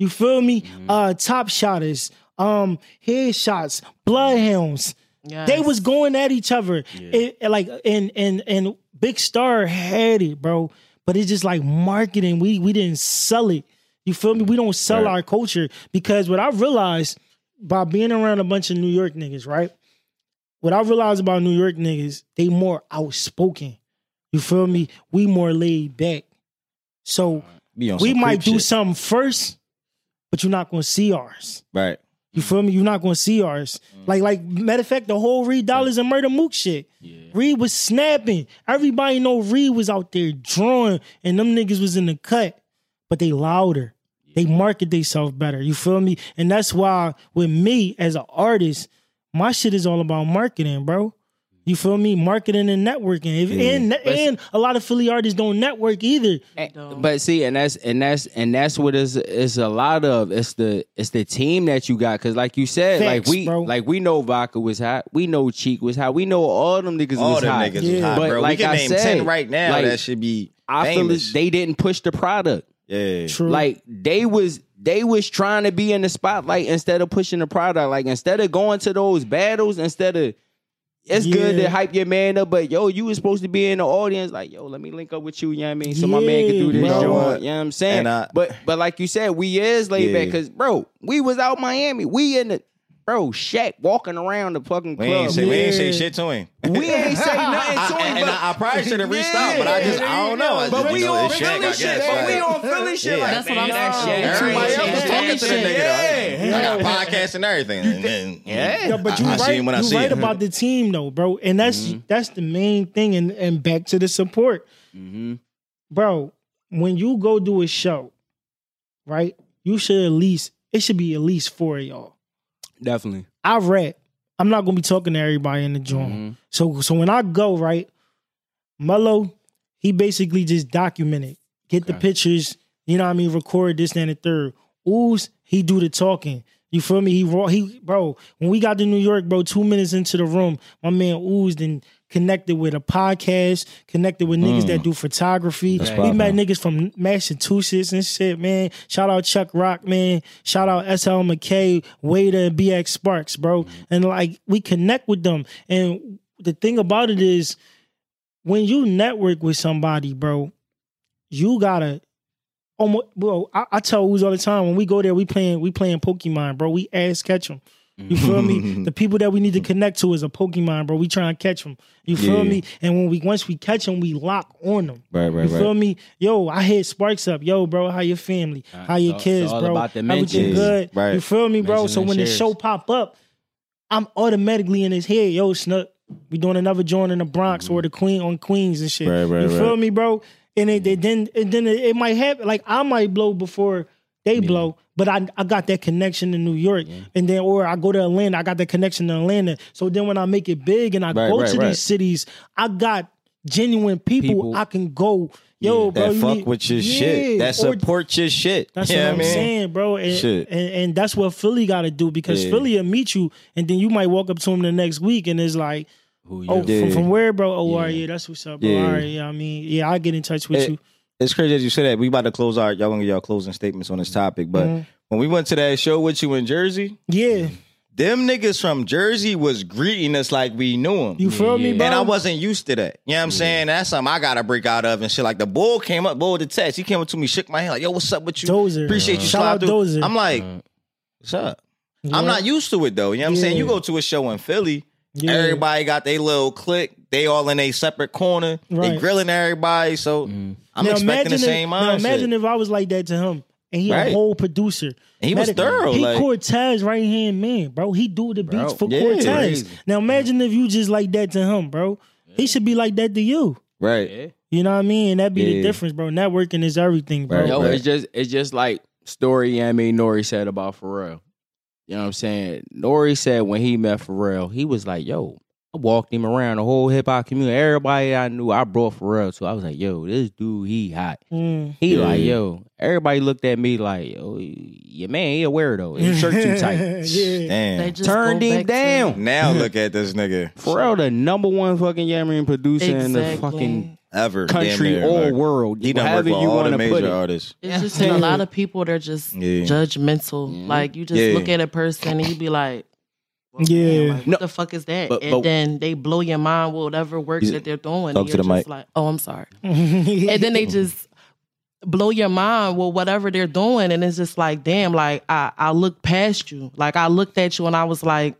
You feel me? Mm. Uh, top shotters, um, headshots, bloodhounds. Yes. They was going at each other. Yeah. It, it like and and and Big Star had it, bro. But it's just like marketing. We we didn't sell it. You feel me? We don't sell right. our culture, because what I realized by being around a bunch of New York niggas, right? What I realized about New York niggas, they more outspoken. You feel me? We more laid back. So we might do shit. something first, but you're not going to see ours. Right. You feel me? You're not going to see ours. Mm. Like, like matter of fact, the whole Reed Dollars and Murder Mook shit. Yeah. Reed was snapping. Everybody know Reed was out there drawing, and them niggas was in the cut, but they louder. Yeah. They market themselves better. You feel me? And that's why with me as an artist, my shit is all about marketing, bro. You feel me? Marketing and networking. If, yeah. and, and a lot of Philly artists don't network either. And, but see, and that's and that's and that's what is is a lot of. It's the it's the team that you got, because like you said, Facts, like we bro. like we know Vodka was hot, we know Cheek was hot, we know all them niggas all was them hot. Niggas yeah. was hot, but bro. Like we can I name said, ten right now like, that should be. I famous. feel they didn't push the product. Yeah, true. Like they was. They was trying to be in the spotlight instead of pushing the product. Like, instead of going to those battles, instead of... It's yeah. good to hype your man up, but, yo, you was supposed to be in the audience. Like, yo, let me link up with you, you know what I mean? So yeah, my man can do this joint, you know what I'm saying? I, but but like you said, we is laid yeah. back, because, bro, we was out Miami. We in the... Bro, Shaq walking around the fucking club. We ain't say, yeah. we ain't say shit to him. We ain't say nothing to him. I, and I, I probably should have reached yeah, out, but I just, yeah, I don't know. I but we on Philly shit. But we on Philly shit. Like, that's what I'm saying. Everybody else was talking to that nigga. Yeah. Yeah. I got podcasts and everything. And then, yeah. yeah, but you I, I right, when I you right about the team, though, bro. And that's mm-hmm. that's the main thing. And, and back to the support. Mm-hmm. Bro, when you go do a show, right, you should at least, it should be at least four of y'all. Definitely. I rap. I'm not gonna be talking to everybody in the joint. Mm-hmm. So so when I go, right, Mello, he basically just documented. Get okay. the pictures, you know what I mean, record this, and the third. Ooze, he do the talking. You feel me? He raw he bro, when we got to New York, bro, two minutes into the room, my man Ooze then connected with a podcast, connected with niggas mm. that do photography. That's we right, met man. Niggas from Massachusetts and shit, man. Shout out Chuck Rock, man. Shout out S L McKay, Wader, and B X Sparks, bro. Mm. And like we connect with them. And the thing about it is when you network with somebody, bro, you gotta almost bro, I, I tell Ooze all the time when we go there, we playing we playing Pokemon, bro. We ass catch them. You feel me? The people that we need to connect to is a Pokemon, bro. We trying to catch them. You feel yeah. me? And when we once we catch them, we lock on them. Right, right, you feel right. me? Yo, I hit Sparks up. Yo, bro, how your family? Right. How your so, kids, so bro? Everything good? Right. You feel me, bro? Mention so when shares. The show pop up, I'm automatically in his head. Yo, Snook, we doing another joint in the Bronx mm-hmm. or the Queen on Queens and shit. Right, right, you feel right. me, bro? And it, it, then, it, then it, it might happen. Like I might blow before they blow. Yeah. But I I got that connection to New York. Yeah. And then, or I go to Atlanta, I got that connection to Atlanta. So then when I make it big and I right, go right, to right. these cities, I got genuine people, people. I can go, yo, yeah. bro. That fuck need, with your yeah, shit. That support or, your shit. That's yeah, what I'm man. saying, bro. And, shit. And, and that's what Philly got to do because yeah. Philly will meet you and then you might walk up to him the next week and it's like, Who you? oh, yeah. from, from where, bro? Oh, yeah, all right, yeah that's what's up, bro. Yeah. All right, yeah, I mean, yeah, I get in touch with it, you. It's crazy as you said that. We about to close our, y'all gonna get y'all closing statements on this topic, but mm-hmm. when we went to that show with you in Jersey, yeah, them niggas from Jersey was greeting us like we knew them. You feel yeah. me, bro? And I wasn't used to that. You know what I'm yeah. saying? That's something I gotta break out of and shit. Like the bull came up, bull the text. He came up to me, shook my hand, like, yo, what's up with you? Dozer. Appreciate uh-huh. you slide through. Dozer. I'm like, uh-huh. what's up? Yeah. I'm not used to it though. You know what I'm yeah. saying? You go to a show in Philly, yeah. everybody got their little clique. They all in a separate corner. Right. They grilling everybody. So mm. I'm now expecting the same if, mindset. Now imagine if I was like that to him and he right. a whole producer. And he was thorough. He like, Cortez right hand man, bro. He do the beats bro, for yeah, Cortez. Crazy. Now imagine yeah. if you just like that to him, bro. Yeah. He should be like that to you. Right. Yeah. You know what I mean? And that'd be yeah. the difference, bro. Networking is everything, bro. Right. Yo, right. It's just it's just like story I mean Nori said about Pharrell. You know what I'm saying? Nori said when he met Pharrell, he was like, yo, I walked him around the whole hip-hop community. Everybody I knew, I brought Pharrell to. I was like, yo, this dude, he hot. Mm. He yeah. like, yo. Everybody looked at me like, yo, your man, he a weirdo. His shirt too tight. yeah. Damn. Turned him down. To... Now look at this nigga. Pharrell, the number one fucking Yammering producer exactly. in the fucking... Ever country damn or like, world, he done work with all the major it. artists. It's yeah. just yeah. a lot of people that are just yeah. judgmental. Yeah. Like you just yeah. look at a person and you be like, well, "Yeah, man, like, what no. the fuck is that?" But, but, and then they blow your mind with whatever work that they're doing. Talk and you're to the just mic. Like, "Oh, I'm sorry," and then they just blow your mind with whatever they're doing, and it's just like, "Damn!" Like I, I looked past you. Like I looked at you and I was like,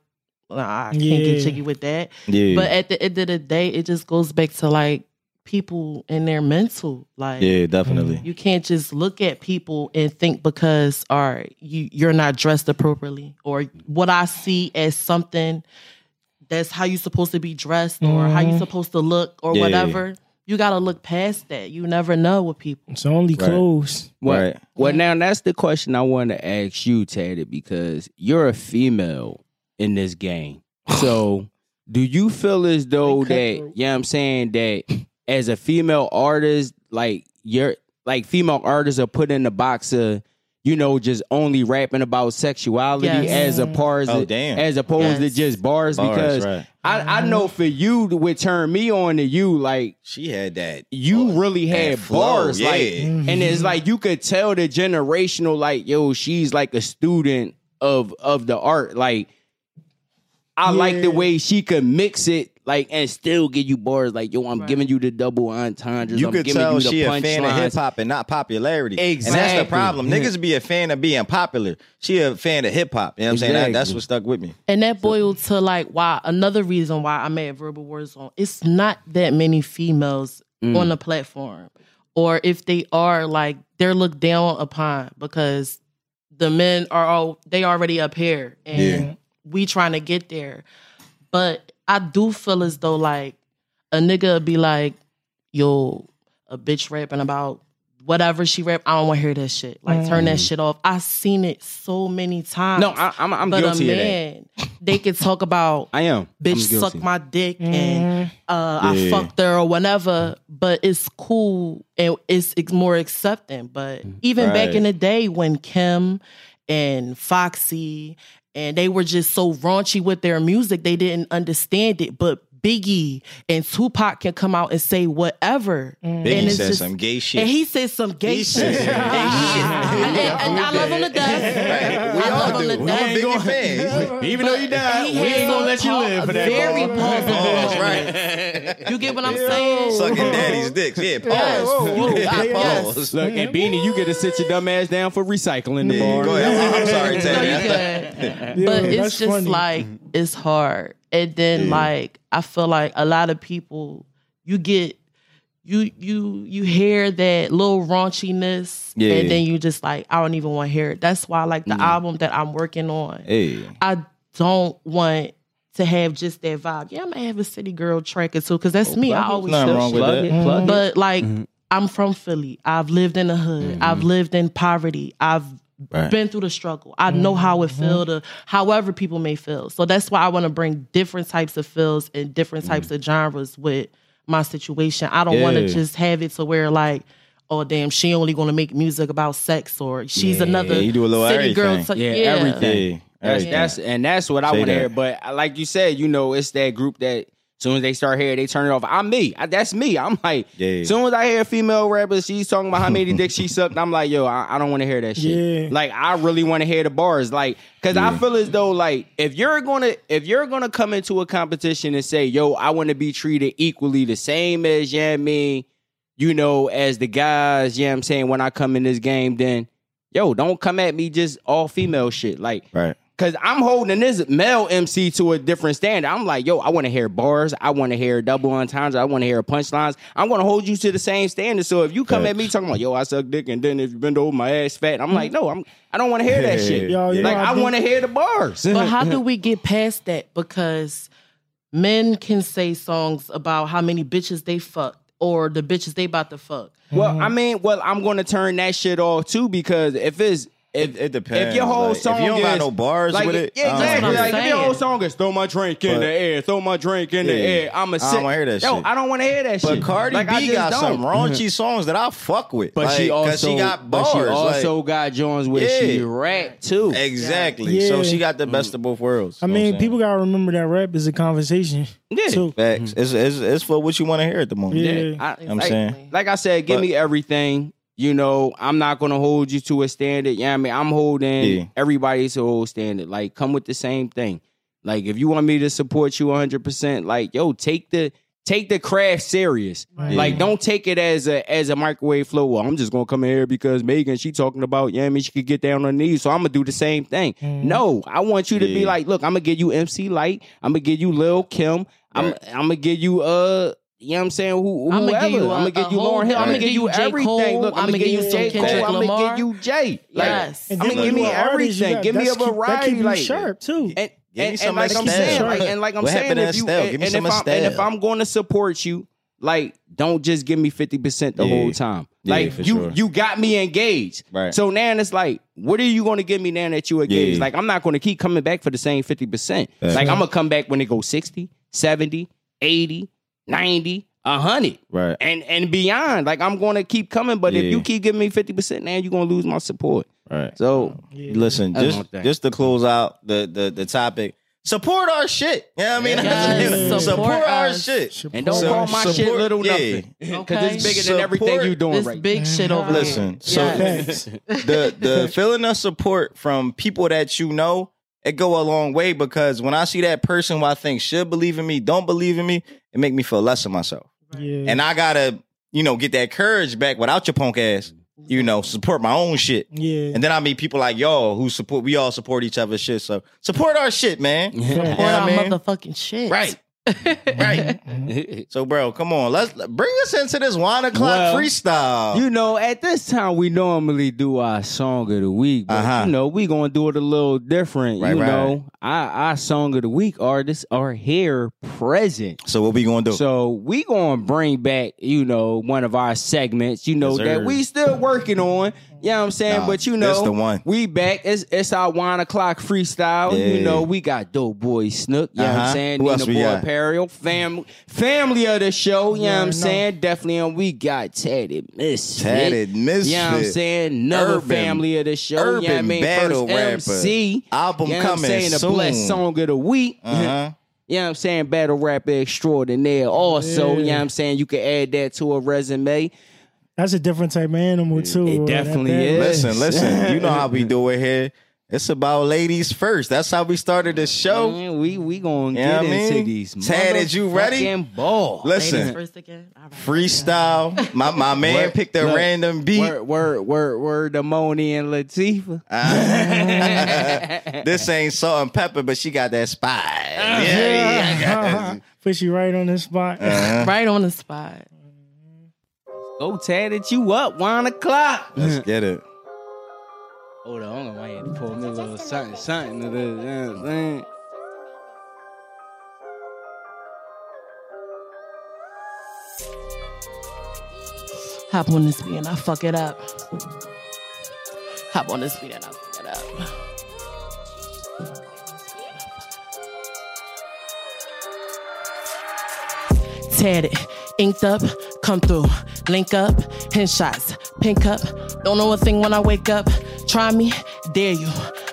nah, "I can't yeah. get jiggy with that." Yeah. But at the end of the day, it just goes back to like. People and their mental, like yeah, definitely. You can't just look at people and think because, all right, you you're not dressed appropriately, or what I see as something that's how you're supposed to be dressed, mm-hmm. or how you're supposed to look, or yeah. whatever. You gotta look past that. You never know with people. It's only clothes, right? Well, right. well, now that's the question I want to ask you, Tatted, because you're a female in this game. So, do you feel as though that, yeah, you know I'm saying that. As a female artist, like you're like female artists are put in the box of, you know, just only rapping about sexuality yes. as a part oh, as opposed yes. to just bars, bars because right. I, I know for you what turned me on to you, like she had that you oh, really had bars, yeah. like mm-hmm. and it's like you could tell the generational, like, yo, she's like a student of of the art. Like I yeah. like the way she could mix it. Like, and still give you bars. Like, yo, I'm right. giving you the double entendres. You I'm could giving tell you the she a fan lines. Of hip-hop and not popularity. Exactly. And that's the problem. Yeah. Niggas be a fan of being popular. She a fan of hip-hop. You know what I'm exactly. saying? That, that's what stuck with me. And that boiled so. to, like, why another reason why I'm at Verbal Warzone. It's not that many females mm. on the platform. Or if they are, like, they're looked down upon because the men are all, they already up here. And yeah. we trying to get there. But... I do feel as though, like, a nigga be like, yo, a bitch rapping about whatever she rap, I don't want to hear that shit. Like, mm. turn that shit off. I've seen it so many times. No, I, I'm, I'm but guilty a man, of that. They can talk about, I am. Bitch, suck my dick, mm. and uh, yeah. I fucked her or whatever, but it's cool and it's, it's more accepting. But even right. back in the day when Kim and Foxy, and they were just so raunchy with their music, they didn't understand it, but Biggie and Tupac can come out and say whatever. Mm. Biggie and said just, some gay shit. And he said some gay he shit. Said some gay shit. and, and, and I love him to death. We I all love do. Him to death. Biggie fan. Even but though you died, we ain't gonna let you live for that. Very pause, right? You get what I'm saying? Sucking daddy's dicks. Yeah, pause. Yes. Whoa, whoa. I, pause. Yes. Look, and Beanie, you get to sit your dumb ass down for recycling the bar. Go ahead. I'm sorry, Teddy. But it's just like, it's hard. And then, yeah. like, I feel like a lot of people, you get, you you you hear that little raunchiness, yeah. and then you just like, I don't even want to hear it. That's why, like, the yeah. album that I'm working on, yeah. I don't want to have just that vibe. Yeah, I might have a city girl track or two, because that's oh, me. I always feel wrong with that. It, mm-hmm. But, like, mm-hmm. I'm from Philly. I've lived in the hood. Mm-hmm. I've lived in poverty. I've Right. been through the struggle. I mm-hmm. know how it feels, or however people may feel. So that's why I want to bring different types of feels and different mm-hmm. types of genres with my situation. I don't yeah. want to just have it to where like, oh damn, she only going to make music about sex, or she's yeah. another you do a little city everything. Girl. To, yeah, yeah, everything. That's, yeah. that's and that's what I want to hear. But like you said, you know, it's that group that as soon as they start hearing, they turn it off. I'm me. I, that's me. I'm like, as yeah. soon as I hear a female rapper, she's talking about how many dicks she sucked, I'm like, yo, I, I don't want to hear that shit. Yeah. Like, I really want to hear the bars. Like, because yeah. I feel as though, like, if you're going to if you're gonna come into a competition and say, yo, I want to be treated equally the same as, yeah, me, you know, as the guys, yeah, I'm saying, when I come in this game, then, yo, don't come at me just all female shit. Like, right. Because I'm holding this male M C to a different standard. I'm like, yo, I want to hear bars. I want to hear double entendres. I want to hear punchlines. I'm going to hold you to the same standard. So if you come Thanks. At me talking about, yo, I suck dick, and then if you bend over, my ass fat, I'm like, no, I'm, I don't want to hear that shit. Yo, yo, like, I, I want to hear the bars. But how do we get past that? Because men can say songs about how many bitches they fucked, or the bitches they about to fuck. Well, mm-hmm. I mean, well, I'm going to turn that shit off, too, because if it's, It, it depends. If your whole like, song is... If you don't is, got no bars like, with it... Yeah, exactly. Like, if your whole song is, throw my drink in but, the air, throw my drink in yeah, the air, I'm a sick... I don't want to hear that yo, shit. I don't want to hear that but shit. But Cardi like, B got don't. some raunchy songs that I fuck with. But like, she also... she got bars. But she also like, got joints where yeah. she rap, too. Exactly. Yeah. So she got the best mm. of both worlds. I mean, people got to remember that rap is a conversation. Yeah. Too. Facts. Mm-hmm. It's, it's, it's for what you want to hear at the moment. Yeah. yeah. I, I'm saying. Like I said, give me everything... You know, I'm not going to hold you to a standard. Yeah, you know I mean, I'm holding yeah. everybody to a whole standard. Like, come with the same thing. Like, if you want me to support you one hundred percent, like, yo, take the take the craft serious. Right. Like, yeah. don't take it as a as a microwave flow. Well, I'm just going to come in here because Megan, she talking about, yeah, you know I mean, she could get down on her knees, so I'm going to do the same thing. Mm. No, I want you to yeah. be like, look, I'm going to give you M C Light. I'm going to give you Lil' Kim. I'm, right. I'm going to give you... uh. You know what I'm saying? Who, whoever. I'm going to give you Lauren Hill. I'm going to give you everything. Look, I'm going to give you J. Cole. I'm going to give you Jay. Yes. I'm going to give me everything. Give me a variety. That keep you sharp, too. And, and, and, and like I'm saying, like, and like I'm what saying, if you, and, and, if I'm, and if I'm going to support you, like, don't just give me fifty percent the yeah. whole time. Like, yeah, you sure. you got me engaged. Right. So now it's like, what are you going to give me now that you engaged? Yeah. Like, I'm not going to keep coming back for the same fifty percent. Like, I'm going to come back when it goes sixty, seventy, eighty. ninety, one hundred, right, and and beyond. Like, I'm going to keep coming, but yeah. if you keep giving me fifty percent now, you're going to lose my support. Right. So, yeah. listen, just, just to close out the, the, the topic, support our shit. You know what I mean? Yes. Support, support our shit. Support. And don't so, call my support, shit little yeah. nothing. Because okay. it's bigger support, than everything you're doing right now. Big shit over there. Listen, so yes. the, the feeling of support from people that you know, it go a long way, because when I see that person who I think should believe in me, don't believe in me, it make me feel less of myself. Yeah. And I got to, you know, get that courage back without your punk ass, you know, support my own shit. Yeah. And then I meet people like y'all who support, we all support each other's shit. So support our shit, man. Yeah. Support yeah. our man. motherfucking shit. Right. Right. So, bro, come on. Let's bring us into this one o'clock well, freestyle. You know, at this time, we normally do our song of the week, but uh-huh. you know, we gonna do it a little different. Right, you right. know, our, our song of the week artists are here present. So, what we gonna do? So, we gonna bring back, you know, one of our segments, you know, Desert. that we still working on. You know what I'm saying? Nah, but you know, the one. we back. It's, it's our one o'clock freestyle. Yeah. You know, we got Doughboy Snook. You uh-huh. know what I'm saying? Who Nina Boy Apparel. Family family of the show. You yeah, know what I'm no. saying? Definitely. And we got Tatted Misfit. Tatted Misfit. You know what I'm saying? Another urban, family of the show. Urban you know what I mean? Battle First rapper. M C. Album you know coming soon. The blessed song of the week. Uh-huh. You know what I'm saying? Battle rapper extraordinaire. Also, yeah. you know what I'm saying? You can add that to a resume. That's a different type of animal, too. It definitely is. Listen, listen. You know how we do it here. It's about ladies first. That's how we started the show. Man, we we going to get into these. Tatted, you ready? Ball. Listen. First again. Right. Freestyle. my my man word, picked a look, random beat. Word, word, word, word to Moni and Latifah. Uh, this ain't salt and pepper, but she got that spot. Yeah, yeah. yeah. Uh-huh. Put you right on the spot. Uh-huh. Right on the spot. Go Tatted you up, one o'clock. Let's get it. Hold on, hold on. I had to pull me a little something, something to this. You know what I'm saying? Hop on this beat and I fuck it up. Hop on this beat and I fuck it up. Tatted, inked up, come through, link up, headshots, pink up, don't know a thing when I wake up, try me, dare you,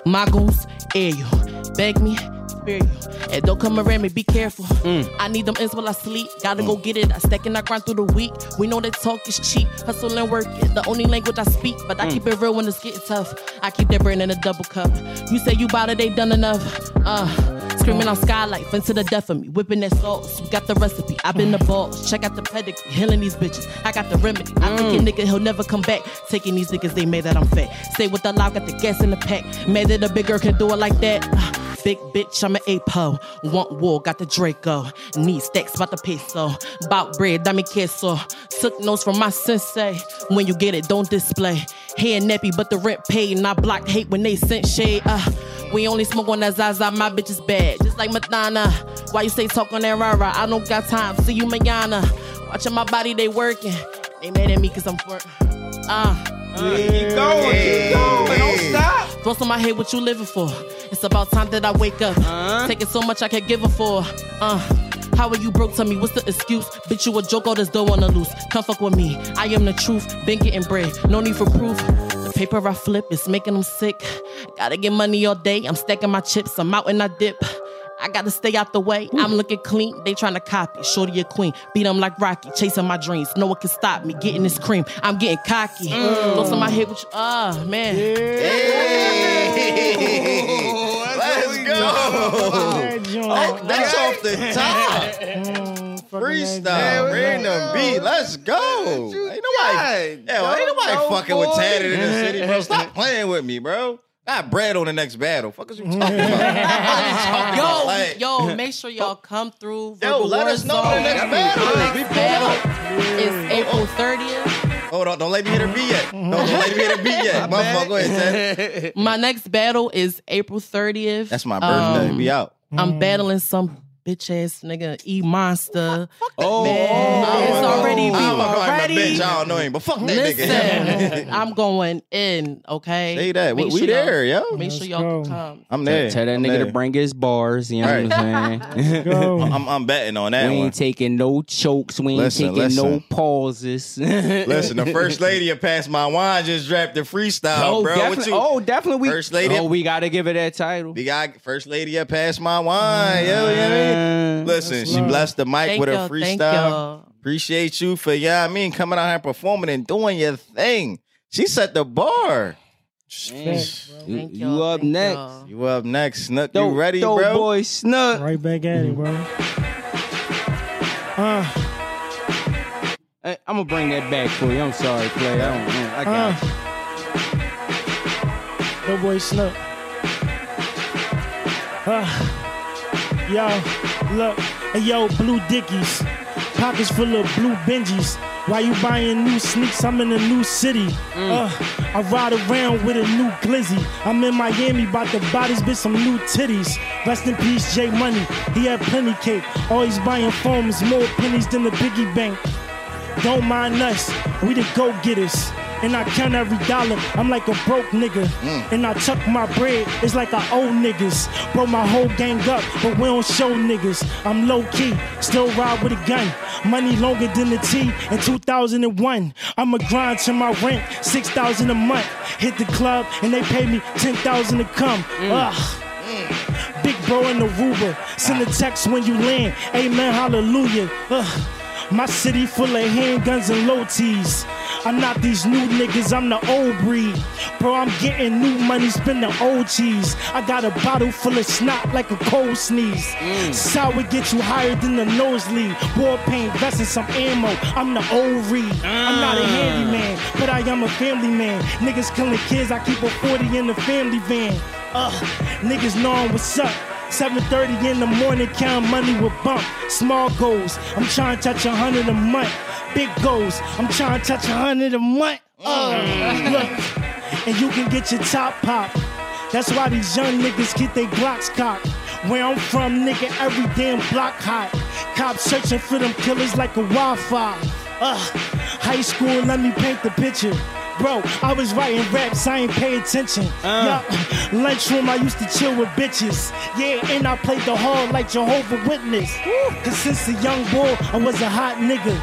my goons, air you, beg me, spare you, and don't come around me, be careful, mm. I need them ends while I sleep, gotta mm. go get it, I stack and I grind through the week, we know that talk is cheap, hustle and work is the only language I speak, but I mm. keep it real when it's getting tough, I keep that brand in a double cup, you say you bout it, they done enough, uh. Screaming on skylights into the death of me. Whipping that sauce, we got the recipe. I've been the balls, check out the pedigree. Healing these bitches, I got the remedy. I think mm. a nigga, he'll never come back. Taking these niggas, they made that I'm fat. Stay with the loud, got the gas in the pack. Made that a big girl can do it like that. Uh, big bitch, I'm an apo. Want war, got the Draco. Need stacks, about the peso. Bout bread, dime queso. Took notes from my sensei. When you get it, don't display. Hair nappy, but the rent paid. And I blocked hate when they sent shade. Uh, We only smoke on that Zaza, my bitch is bad. Just like Madonna. Why you say talk on that rah-rah? I don't got time, see you Mayana. Watching my body, they working. They mad at me cause I'm for uh, uh, yeah. Keep going, keep going, don't stop. Throw on my head, what you living for? It's about time that I wake up. uh-huh. Taking so much I can't give a for. Uh How are you broke? Tell me, what's the excuse? Bitch, you a joke, all this dough on the loose. Come fuck with me, I am the truth. Been getting bread, no need for proof. The paper I flip, it's making them sick. Gotta get money all day, I'm stacking my chips. I'm out and I dip, I gotta stay out the way. I'm looking clean, they trying to copy. Shorty a queen, beat them like Rocky. Chasing my dreams, no one can stop me. Getting this cream, I'm getting cocky. mm. Those in my head with you, ah, oh, man. yeah. Let's go. Oh, that's off the top. Freestyle, random beat. Let's go. Ain't nobody, yeah, ain't nobody fucking with Tatted in the city, bro. Stop playing with me, bro. I got bread on the next battle. Fuck is you talking about? What you talking yo, about? Like, yo, make sure y'all come through. Yo, let us know the next battle. The next battle is April thirtieth. Hold on, don't let me hit her beat yet. Don't, don't let me hit her beat yet. Motherfucker, go ahead, Tatted. My next battle is April thirtieth. That's my birthday. Um, we out. I'm mm. battling some bitch ass nigga, E Monster. Fuck that oh, man. Oh, it's oh, already oh, I'm already. Going bitch. I don't know him, but fuck that Listen, nigga. I'm going in, okay? Say that. Make we sure there, yo. Make Let's sure y'all can come. I'm there. Tell that I'm nigga there. to bring his bars, you know right. what I'm saying? I'm, I'm betting on that one. We ain't one. taking no chokes. We ain't listen, taking listen. no pauses. Listen, the first lady of Pass My Wine just dropped the freestyle, oh, bro. Definitely, what you? Oh, definitely. First lady. Oh, we got to give her that title. We got First Lady of Pass My Wine. Mm. Yo, yeah. Listen, she blessed the mic thank with her freestyle. Appreciate you for yeah, I mean coming out here performing and doing your thing. She set the bar. Man, you, you up thank next? Y'all. You up next, Snook? You ready, bro? Doughboy Snook, right back at it, bro. Uh, hey, I'm gonna bring that back for you. I'm sorry, Clay. I don't. Man, I got uh, you. Doughboy Snook. Ah. Uh, Yo, look, Hey yo, blue dickies, pockets full of blue Benjis. Why you buying new sneaks? I'm in a new city. Mm. Uh, I ride around with a new glizzy. I'm in Miami, bout the bodies, bitch, some new titties. Rest in peace, J Money. He had plenty cake. Always buying foams, more pennies than the piggy bank. Don't mind us, we the go-getters. And I count every dollar, I'm like a broke nigga. Mm. And I chuck my bread, it's like I owe niggas. Bro, my whole gang up, but we don't show niggas. I'm low-key, still ride with a gun. Money longer than the T in two thousand one. I'ma grind to my rent, six thousand a month. Hit the club, and they pay me ten thousand to come. Mm. Ugh. Mm. Big bro in the Aruba, send a text when you land. Amen, hallelujah. Ugh. My city full of handguns and low tees. I'm not these new niggas, I'm the old breed. Bro, I'm getting new money, spend the old cheese. I got a bottle full of snot like a cold sneeze. Mm. Sour get you higher than the nosebleed. War paint, vest and some ammo, I'm the old Reed. Uh. I'm not a handyman, but I am a family man. Niggas killing kids, I keep a forty in the family van. Ugh, niggas knowin' what's up. seven thirty in the morning, count money with bump. Small goals, I'm trying to touch a hundred a month. Big goals, I'm trying to touch a hundred a month. Oh, look, and you can get your top pop. That's why these young niggas get their Glocks cocked. Where I'm from, nigga, every damn block hot. Cops searching for them killers like a Wi-Fi. Ugh, high school, let me paint the picture. Bro, I was writing raps, I ain't pay attention. Uh. Yup, lunchroom, I used to chill with bitches. Yeah, and I played the hall like Jehovah's Witness. Woo. Cause since a young boy, I was a hot nigga.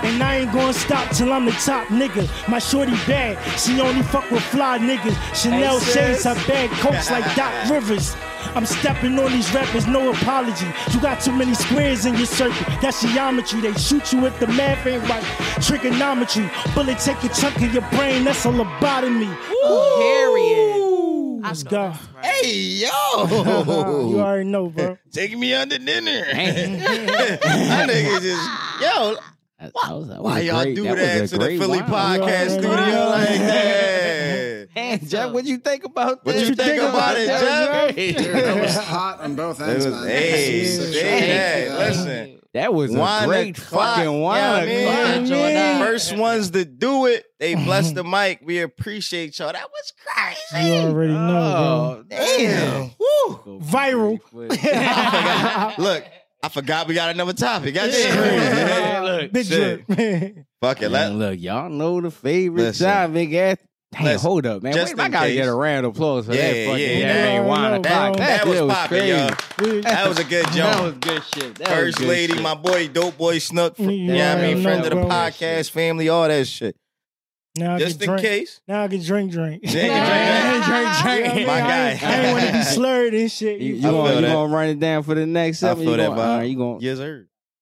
And I ain't gonna stop till I'm the top nigga. My shorty bad, she only fuck with fly niggas. Chanel shades her bad coats like Doc Rivers. I'm stepping on these rappers, no apology. You got too many squares in your circle, that's geometry. They shoot you if the math ain't right, trigonometry. Bullet take a chunk of your brain, that's a lobotomy. Ooh, period. Let's go. Hey, yo. You already know, bro. Taking me under dinner. My nigga just, yo. That, that was, that why y'all great, do that, that to the Philly wild. Podcast studio like that? Hey, Jeff, what you think about this? What you think about it, Jeff? Dude, that was hot on both ends. Was, hey, hey, hey, listen. That was a wine great fucking wine. You know what I mean? Yeah. First ones to do it. They blessed the mic. We appreciate y'all. That was crazy. You already know. Oh, damn. Woo. Viral. Look. I forgot we got another topic. I did. Yeah. Look, big shit. Man. Fuck it. Man, look, y'all know the favorite Listen. topic. At Hey, Listen, hold up, man. Just Wait, I gotta case. get a round of applause for yeah, that fucking yeah, yeah. wine. That, that, that was popping, yo. That was a good joke. That was good shit. That First good lady, shit. my boy, Doughboy Snook. From, yeah, you know what I mean? Friend of the podcast, family, all that shit. Now Just in drink. case. Now I can drink, drink. Drink, drink, drink, drink. You know My I mean? guy. I ain't, ain't want to be slurred and shit. You, you, you, you going to run it down for the next I feel that, All right, you gonna, Yes, sir.